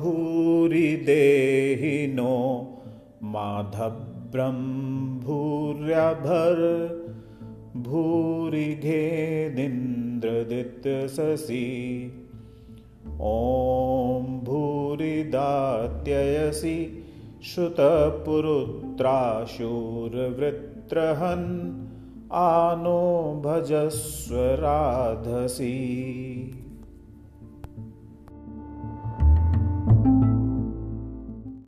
भूरि देहिनो माधब्रं भूर्याभर भूरि घेदिन्द्रदित्य ससि ओम भूरि दात्ययसि श्रुतपुरुत्राशूरवृत्रहन् आनो भजस्व राधसि।